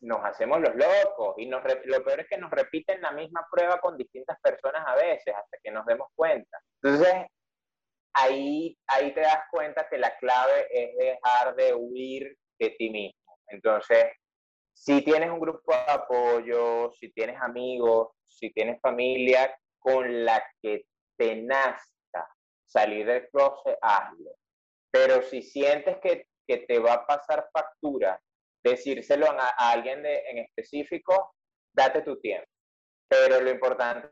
nos hacemos los locos. Y lo peor es que nos repiten la misma prueba con distintas personas a veces, hasta que nos demos cuenta. Entonces, ahí te das cuenta que la clave es dejar de huir de ti mismo. Entonces, si tienes un grupo de apoyo, si tienes amigos, si tienes familia con la que te nazca salir del closet, hazlo. Pero si sientes que te va a pasar factura decírselo a alguien en específico, date tu tiempo. Pero lo importante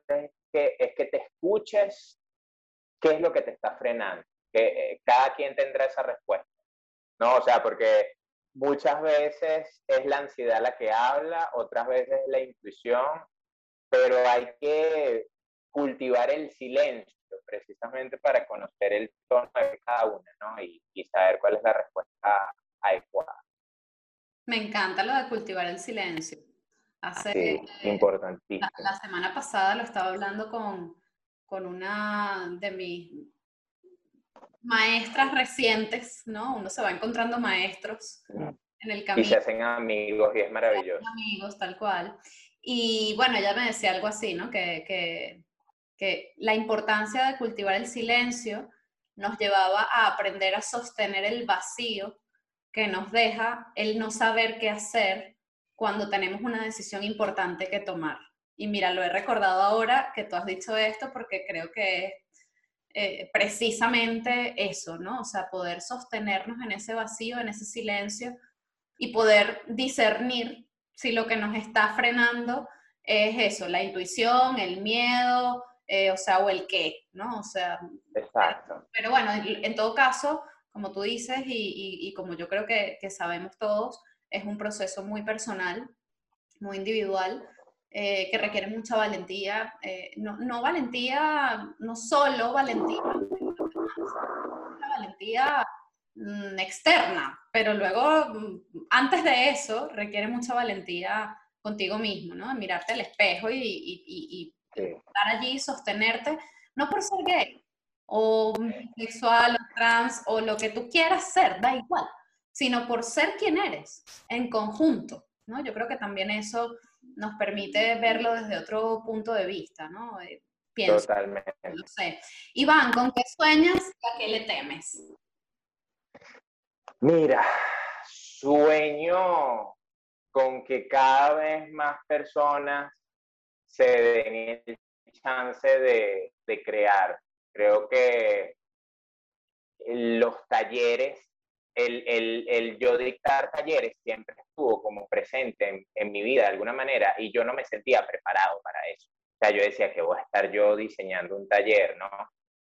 es que te escuches qué es lo que te está frenando. Que cada quien tendrá esa respuesta, ¿no? O sea, porque muchas veces es la ansiedad la que habla, otras veces la intuición, pero hay que cultivar el silencio precisamente para conocer el tono de cada una, ¿no? Y saber cuál es la respuesta adecuada. Me encanta lo de cultivar el silencio. Sí, importantísimo. La semana pasada lo estaba hablando con una de mis maestras recientes, ¿no? Uno se va encontrando maestros en el camino. Y se hacen amigos y es maravilloso. Se hacen amigos, tal cual. Y bueno, ella me decía algo así, ¿no? Que la importancia de cultivar el silencio nos llevaba a aprender a sostener el vacío que nos deja el no saber qué hacer cuando tenemos una decisión importante que tomar. Y mira, lo he recordado ahora que tú has dicho esto porque creo que es precisamente eso, ¿no? O sea, poder sostenernos en ese vacío, en ese silencio y poder discernir si lo que nos está frenando es eso, la intuición, el miedo, o sea, o el qué, ¿no? O sea, exacto. Pero bueno, en todo caso, como tú dices y como yo creo que sabemos todos, es un proceso muy personal, muy individual, que requiere mucha valentía, valentía externa, pero luego, antes de eso, requiere mucha valentía contigo mismo, ¿no? Mirarte al espejo y estar allí, sostenerte, no por ser gay, o bisexual, o trans, o lo que tú quieras ser, da igual, sino por ser quien eres, en conjunto, ¿no? Yo creo que también eso nos permite verlo desde otro punto de vista, ¿no? Pienso. Totalmente. No sé. Iván, ¿con qué sueñas y a qué le temes? Mira, sueño con que cada vez más personas se den el chance de crear. Creo que los talleres, el yo dictar talleres siempre estuvo como presente en mi vida de alguna manera y yo no me sentía preparado para eso. O sea, yo decía que voy a estar yo diseñando un taller, ¿no?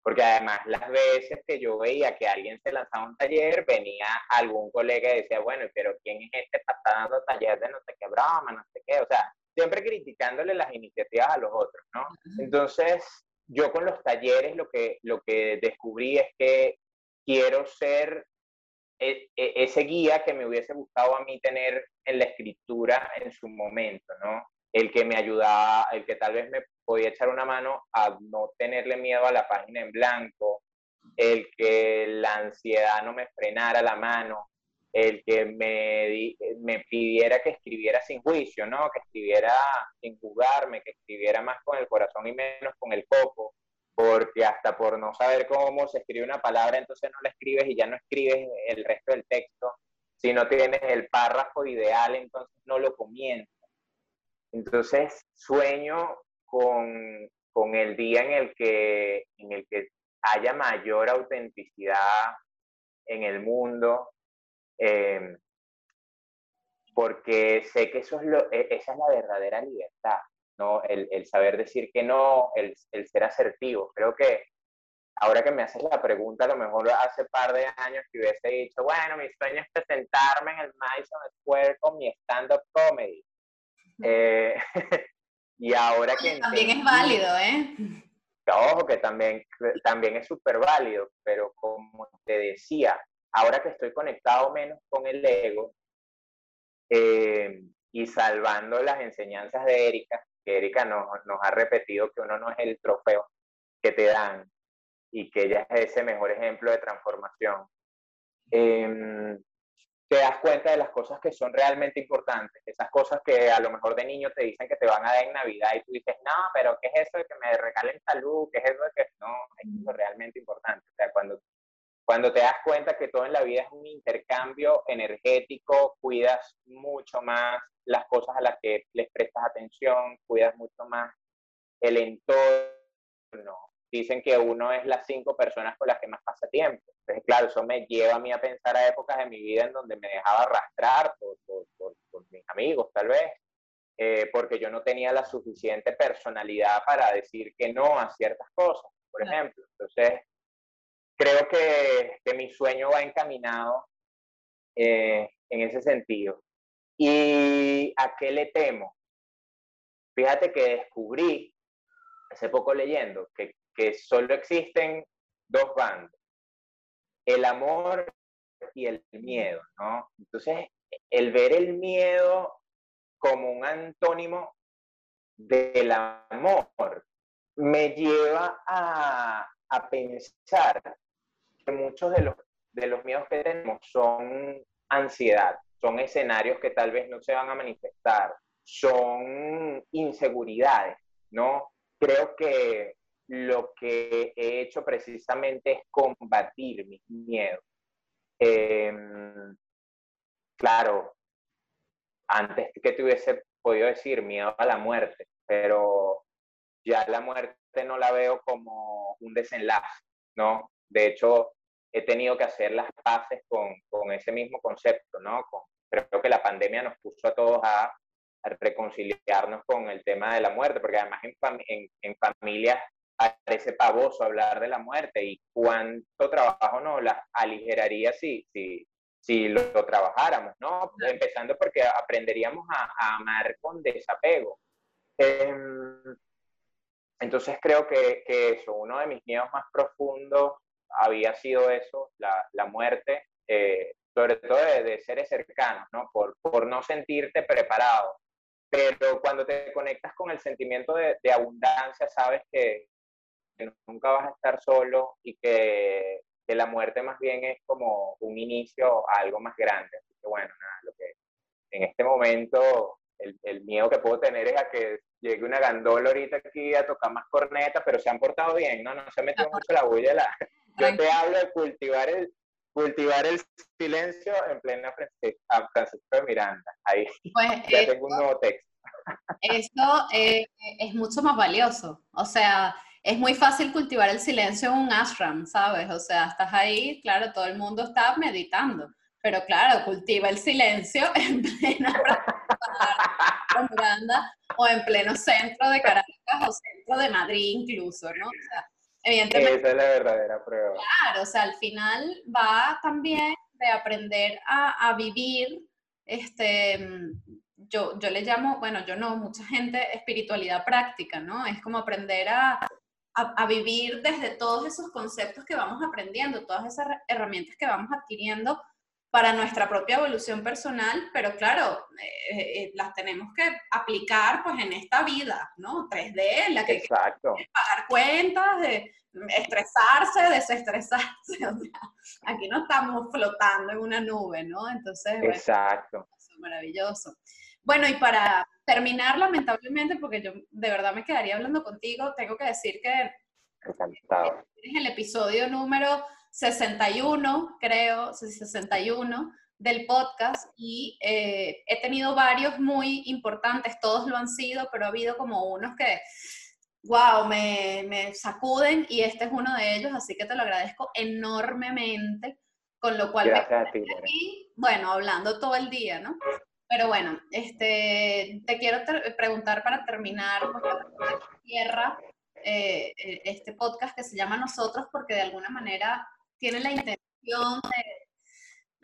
Porque además las veces que yo veía que alguien se lanzaba un taller, venía algún colega y decía, bueno, pero ¿quién es este que está dando taller de no sé qué broma, no sé qué? O sea, siempre criticándole las iniciativas a los otros, ¿no? Entonces, yo con los talleres lo que descubrí es que quiero ser ese guía que me hubiese gustado a mí tener en la escritura en su momento, ¿no? El que me ayudaba, el que tal vez me podía echar una mano a no tenerle miedo a la página en blanco, el que la ansiedad no me frenara la mano, el que me pidiera que escribiera sin juicio, ¿no? Que escribiera sin juzgarme, que escribiera más con el corazón y menos con el coco. Porque hasta por no saber cómo se escribe una palabra, entonces no la escribes y ya no escribes el resto del texto. Si no tienes el párrafo ideal, entonces no lo comienzas. Entonces sueño con el día en el que haya mayor autenticidad en el mundo, porque sé que esa es la verdadera libertad. ¿No? El saber decir que no, el ser asertivo. Creo que ahora que me haces la pregunta, a lo mejor hace par de años que hubiese dicho, bueno, mi sueño es presentarme en el Madison Square con mi stand-up comedy. Y ahora que... También entendí, es válido, ¿eh? trabajo, que también es súper válido, pero como te decía, ahora que estoy conectado menos con el ego y salvando las enseñanzas de Erika, que Erika nos ha repetido que uno no es el trofeo que te dan y que ella es ese mejor ejemplo de transformación, te das cuenta de las cosas que son realmente importantes, esas cosas que a lo mejor de niño te dicen que te van a dar en Navidad y tú dices, no, pero ¿qué es eso de que me regalen salud? ¿Qué es eso de que no? Es lo realmente importante. O sea, cuando te das cuenta que todo en la vida es un intercambio energético, cuidas mucho más las cosas a las que les prestas atención, cuidas mucho más el entorno. Dicen que uno es las 5 personas con las que más pasa tiempo. Entonces, claro, eso me lleva a mí a pensar a épocas de mi vida en donde me dejaba arrastrar por mis amigos, tal vez, porque yo no tenía la suficiente personalidad para decir que no a ciertas cosas, por ejemplo. Entonces, creo que mi sueño va encaminado en ese sentido. ¿Y a qué le temo? Fíjate que descubrí, hace poco leyendo, que solo existen dos bandos, el amor y el miedo, ¿no? Entonces, el ver el miedo como un antónimo del amor me lleva a pensar que muchos de los miedos que tenemos son ansiedad, son escenarios que tal vez no se van a manifestar, son inseguridades, ¿no? Creo que lo que he hecho precisamente es combatir mis miedos. Claro, antes que te hubiese podido decir miedo a la muerte, pero ya la muerte no la veo como un desenlace, ¿no? De hecho, he tenido que hacer las paces con ese mismo concepto, ¿no? Creo que la pandemia nos puso a todos a reconciliarnos con el tema de la muerte, porque además en familias parece pavoso hablar de la muerte, y cuánto trabajo nos la aligeraría si lo trabajáramos, ¿no? Empezando porque aprenderíamos a amar con desapego. Entonces creo que eso, uno de mis miedos más profundos había sido eso, la muerte, sobre todo de seres cercanos, ¿no? Por no sentirte preparado. Pero cuando te conectas con el sentimiento de abundancia, sabes que nunca vas a estar solo y que la muerte más bien es como un inicio a algo más grande. Así que bueno, nada, lo que en este momento el miedo que puedo tener es a que llegue una gandola ahorita aquí a tocar más cornetas, pero se han portado bien, ¿no? No se ha metido mucho la bulla. Yo te hablo de cultivar el silencio en plena Francisco Miranda. Ahí pues ya eso, tengo un nuevo texto. Eso es mucho más valioso. O sea, es muy fácil cultivar el silencio en un ashram, ¿sabes? O sea, estás ahí, claro, todo el mundo está meditando, pero claro, cultiva el silencio en plena Francisco Miranda o en pleno centro de Caracas o centro de Madrid incluso, ¿no? O sea, evidentemente, esa es la verdadera prueba. Claro, o sea, al final va también de aprender a vivir, yo le llamo, bueno, yo no, mucha gente, espiritualidad práctica, ¿no? Es como aprender a vivir desde todos esos conceptos que vamos aprendiendo, todas esas herramientas que vamos adquiriendo para nuestra propia evolución personal, pero claro, las tenemos que aplicar pues en esta vida, ¿no? 3D, en la que exacto. Hay que pagar cuentas, estresarse, desestresarse, o sea, aquí no estamos flotando en una nube, ¿no? Entonces, bueno, exacto. Eso es maravilloso. Bueno, y para terminar, lamentablemente, porque yo de verdad me quedaría hablando contigo, tengo que decir que es el episodio número 61, creo, 61 del podcast, y he tenido varios muy importantes, todos lo han sido, pero ha habido como unos que, wow, me sacuden, y este es uno de ellos, así que te lo agradezco enormemente, con lo cual gracias a ti, aquí, bueno, hablando todo el día, ¿no? Pero bueno, te quiero preguntar para terminar, pues, cierra este podcast que se llama Nosotros, porque de alguna manera tiene la intención de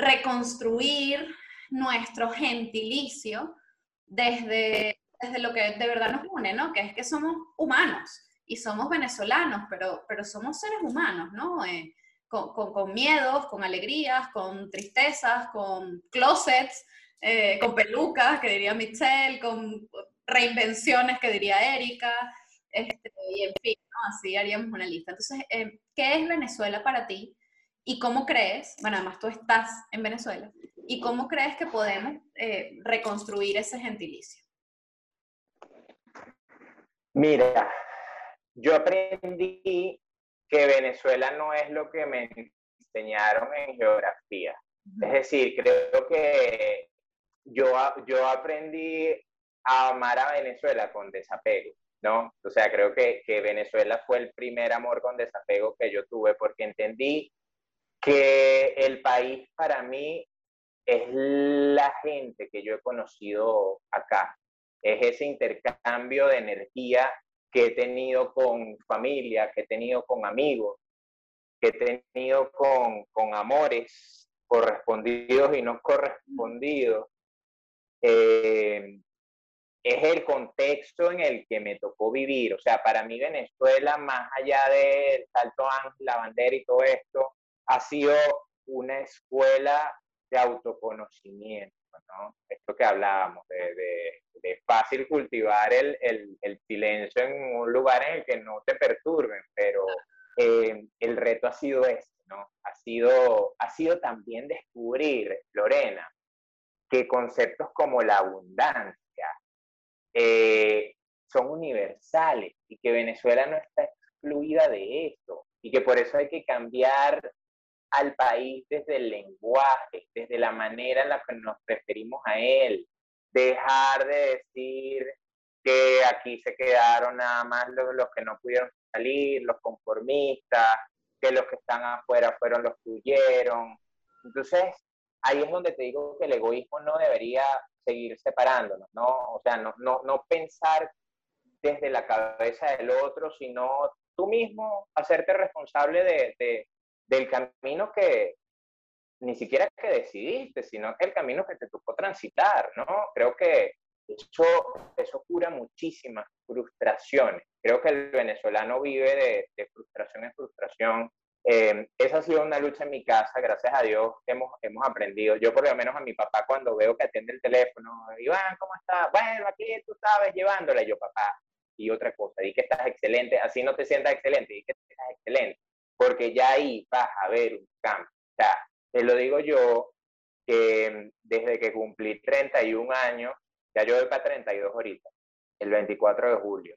reconstruir nuestro gentilicio desde lo que de verdad nos une, ¿no? Que es que somos humanos y somos venezolanos, pero somos seres humanos, ¿no? Con miedos, con alegrías, con tristezas, con closets, con pelucas, que diría Michelle, con reinvenciones, que diría Erika, y en fin, ¿no? Así haríamos una lista. Entonces, ¿qué es Venezuela para ti? ¿Y cómo crees, bueno, además tú estás en Venezuela, y cómo crees que podemos reconstruir ese gentilicio? Mira, yo aprendí que Venezuela no es lo que me enseñaron en geografía. Es decir, creo que yo aprendí a amar a Venezuela con desapego, ¿no? O sea, creo que Venezuela fue el primer amor con desapego que yo tuve, porque entendí que el país para mí es la gente que yo he conocido acá. Es ese intercambio de energía que he tenido con familia, que he tenido con amigos, que he tenido con amores correspondidos y no correspondidos. Es el contexto en el que me tocó vivir. O sea, para mí Venezuela, más allá del Salto Ángel, la bandera y todo esto, ha sido una escuela de autoconocimiento, ¿no? Esto que hablábamos, de fácil cultivar el silencio en un lugar en el que no te perturben, pero el reto ha sido este, ¿no? Ha sido también descubrir, Lorena, que conceptos como la abundancia son universales y que Venezuela no está excluida de eso, y que por eso hay que cambiar al país desde el lenguaje, desde la manera en la que nos referimos a él. Dejar de decir que aquí se quedaron nada más los que no pudieron salir, los conformistas, que los que están afuera fueron los que huyeron. Entonces, ahí es donde te digo que el egoísmo no debería seguir separándonos, ¿no? O sea, no pensar desde la cabeza del otro, sino tú mismo hacerte responsable del camino que ni siquiera que decidiste, sino que el camino que te tocó transitar, ¿no? Creo que eso cura muchísimas frustraciones. Creo que el venezolano vive de frustración en frustración. Esa ha sido una lucha en mi casa, gracias a Dios hemos aprendido. Yo por lo menos a mi papá, cuando veo que atiende el teléfono, Iván, ¿cómo estás? Bueno, aquí tú sabes, llevándola. Y yo, papá, y otra cosa, di que estás excelente, así no te sientas excelente, di que estás excelente. Porque ya ahí vas a ver un cambio. O sea, te lo digo yo, que desde que cumplí 31 años, ya yo voy para 32 ahorita, el 24 de julio,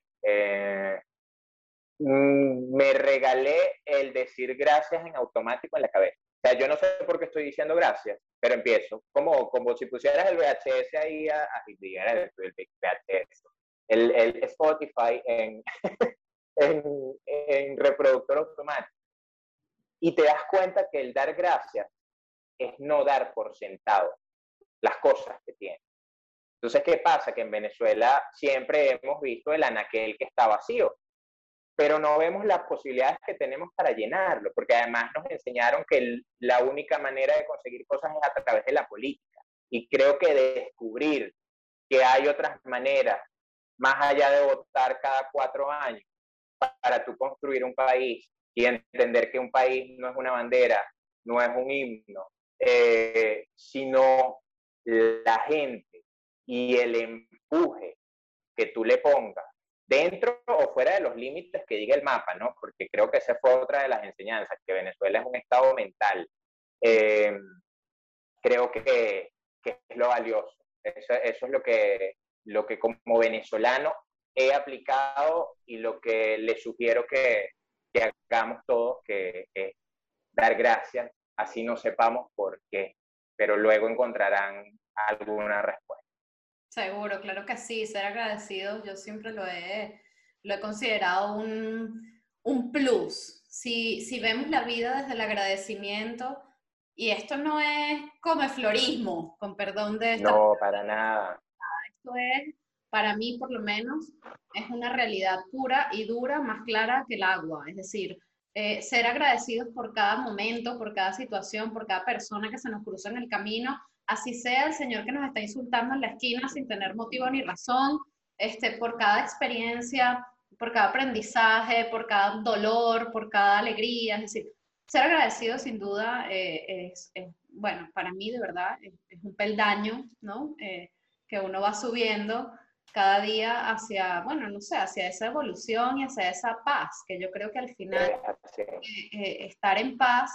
me regalé el decir gracias en automático en la cabeza. O sea, yo no sé por qué estoy diciendo gracias, pero empiezo. Como si pusieras el VHS ahí, el Spotify en reproductor automático. Y te das cuenta que el dar gracias es no dar por sentado las cosas que tienes. Entonces, ¿qué pasa? Que en Venezuela siempre hemos visto el anaquel que está vacío, pero no vemos las posibilidades que tenemos para llenarlo, porque además nos enseñaron que la única manera de conseguir cosas es a través de la política. Y creo que descubrir que hay otras maneras, más allá de votar cada 4 años, para tú construir un país, y entender que un país no es una bandera, no es un himno, sino la gente y el empuje que tú le pongas dentro o fuera de los límites que diga el mapa, ¿no? Porque creo que esa fue otra de las enseñanzas, que Venezuela es un estado mental. Creo que es lo valioso. Eso es lo que como venezolano he aplicado y lo que le sugiero que hagamos todos, que es dar gracias, así no sepamos por qué, pero luego encontrarán alguna respuesta. Seguro, claro que sí, ser agradecidos, yo siempre lo he considerado un plus. Si vemos la vida desde el agradecimiento, y esto no es comeflorismo, con perdón de esta... No, para nada. Esto es, para mí por lo menos, es una realidad pura y dura, más clara que el agua. Es decir, ser agradecidos por cada momento, por cada situación, por cada persona que se nos cruza en el camino, así sea el señor que nos está insultando en la esquina sin tener motivo ni razón, por cada experiencia, por cada aprendizaje, por cada dolor, por cada alegría. Es decir, ser agradecido sin duda bueno, para mí de verdad es un peldaño, ¿no? Que uno va subiendo cada día hacia, bueno, no sé, hacia esa evolución y hacia esa paz, que yo creo que al final estar en paz,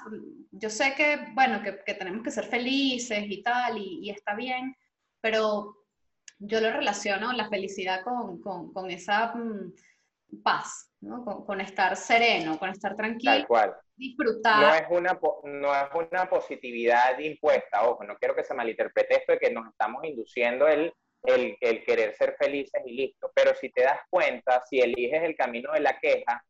yo sé que, bueno, que tenemos que ser felices y tal, y está bien, pero yo lo relaciono la felicidad con esa paz, ¿no? Con estar sereno, con estar tranquilo. Tal cual. Disfrutar. No es una positividad impuesta, ojo, no quiero que se malinterprete esto de que nos estamos induciendo el querer ser felices y listo, pero si te das cuenta, si eliges el camino de la queja,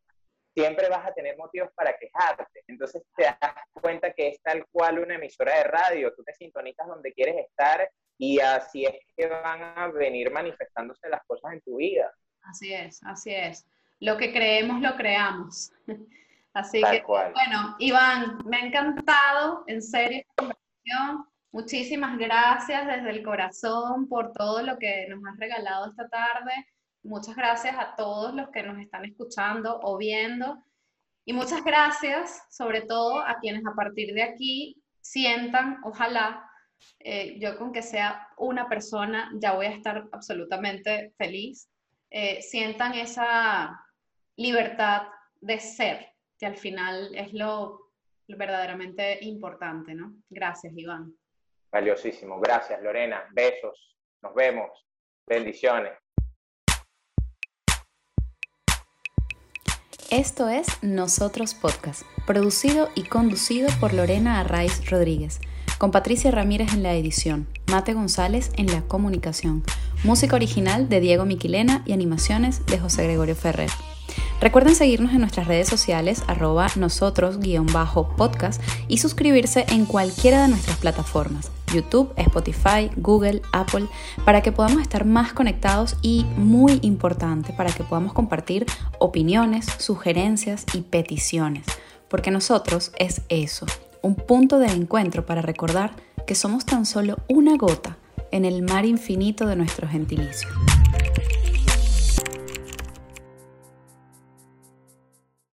siempre vas a tener motivos para quejarte, entonces te das cuenta que es tal cual una emisora de radio, tú te sintonizas donde quieres estar y así es que van a venir manifestándose las cosas en tu vida. Así es, así es. Lo que creemos, lo creamos. Así que, bueno, Iván, me ha encantado, en serio, esta conversación. Muchísimas gracias desde el corazón por todo lo que nos has regalado esta tarde. Muchas gracias a todos los que nos están escuchando o viendo. Y muchas gracias, sobre todo, a quienes a partir de aquí sientan, ojalá, yo con que sea una persona ya voy a estar absolutamente feliz, sientan esa libertad de ser, que al final es lo verdaderamente importante, ¿no? Gracias, Iván. Valiosísimo. Gracias, Lorena. Besos. Nos vemos. Bendiciones. Esto es Nosotros Podcast, producido y conducido por Lorena Arraiz Rodríguez, con Patricia Ramírez en la edición, Mate González en la comunicación, música original de Diego Miquilena y animaciones de José Gregorio Ferrer. Recuerden seguirnos en nuestras redes sociales @nosotros_podcast y suscribirse en cualquiera de nuestras plataformas, YouTube, Spotify, Google, Apple, para que podamos estar más conectados y, muy importante, para que podamos compartir opiniones, sugerencias y peticiones, porque Nosotros es eso, un punto de encuentro para recordar que somos tan solo una gota en el mar infinito de nuestro gentilicio.